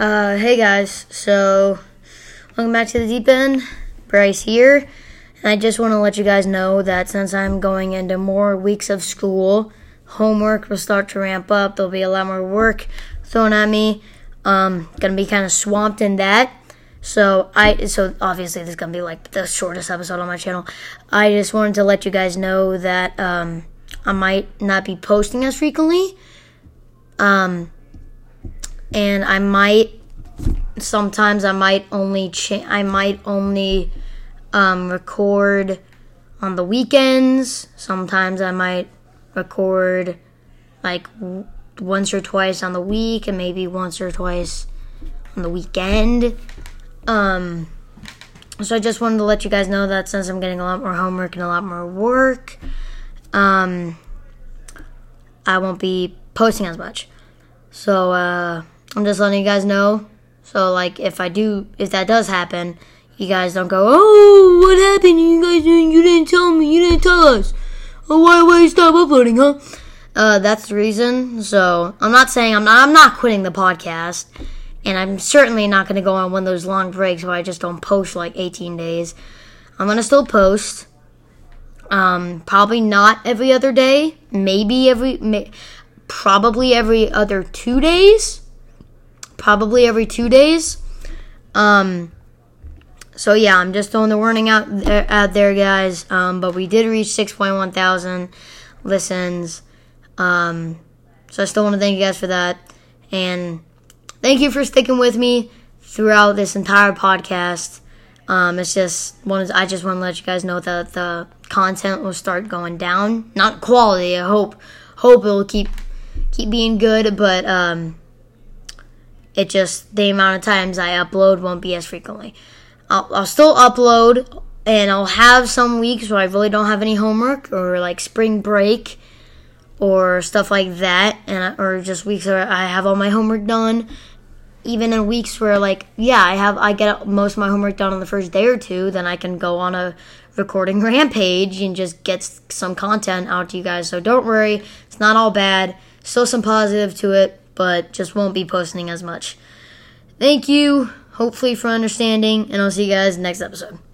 Hey guys, so welcome back to the Deep End. Bryce here, and I just want to let you guys know that since I'm going into more weeks of school, homework will start to ramp up. There'll be a lot more work thrown at me. Gonna be kind of swamped in that. So obviously this is gonna be like the shortest episode on my channel. I just wanted to let you guys know that I might not be posting as frequently. And I might sometimes I might only record on the weekends. Sometimes I might record like once or twice on the week and maybe once or twice on the weekend. So I just wanted to let you guys know that since I'm getting a lot more homework and a lot more work, I won't be posting as much. So I'm just letting you guys know. So like if that does happen, you guys don't go, "Oh, what happened? You didn't tell me. You didn't tell us. Oh, why stop uploading, huh?" That's the reason. So I'm not saying I'm not quitting the podcast, and I'm certainly not going to go on one of those long breaks where I just don't post for like 18 days. I'm going to still post. Probably not every other day. Probably every other 2 days. So yeah, I'm just throwing the warning out there, guys. But we did reach 6.1 thousand listens. So I still want to thank you guys for that, and thank you for sticking with me throughout this entire podcast. I just want to let you guys know that the content will start going down. Not quality. I hope it'll keep being good, but it just, the amount of times I upload won't be as frequently. I'll still upload, and I'll have some weeks where I really don't have any homework, or like spring break, or stuff like that, or just weeks where I have all my homework done. Even in weeks where, like, yeah, I get most of my homework done on the first day or two, then I can go on a recording rampage and just get some content out to you guys. So don't worry, it's not all bad. Still some positive to it, but just won't be posting as much. Thank you, hopefully, for understanding, and I'll see you guys next episode.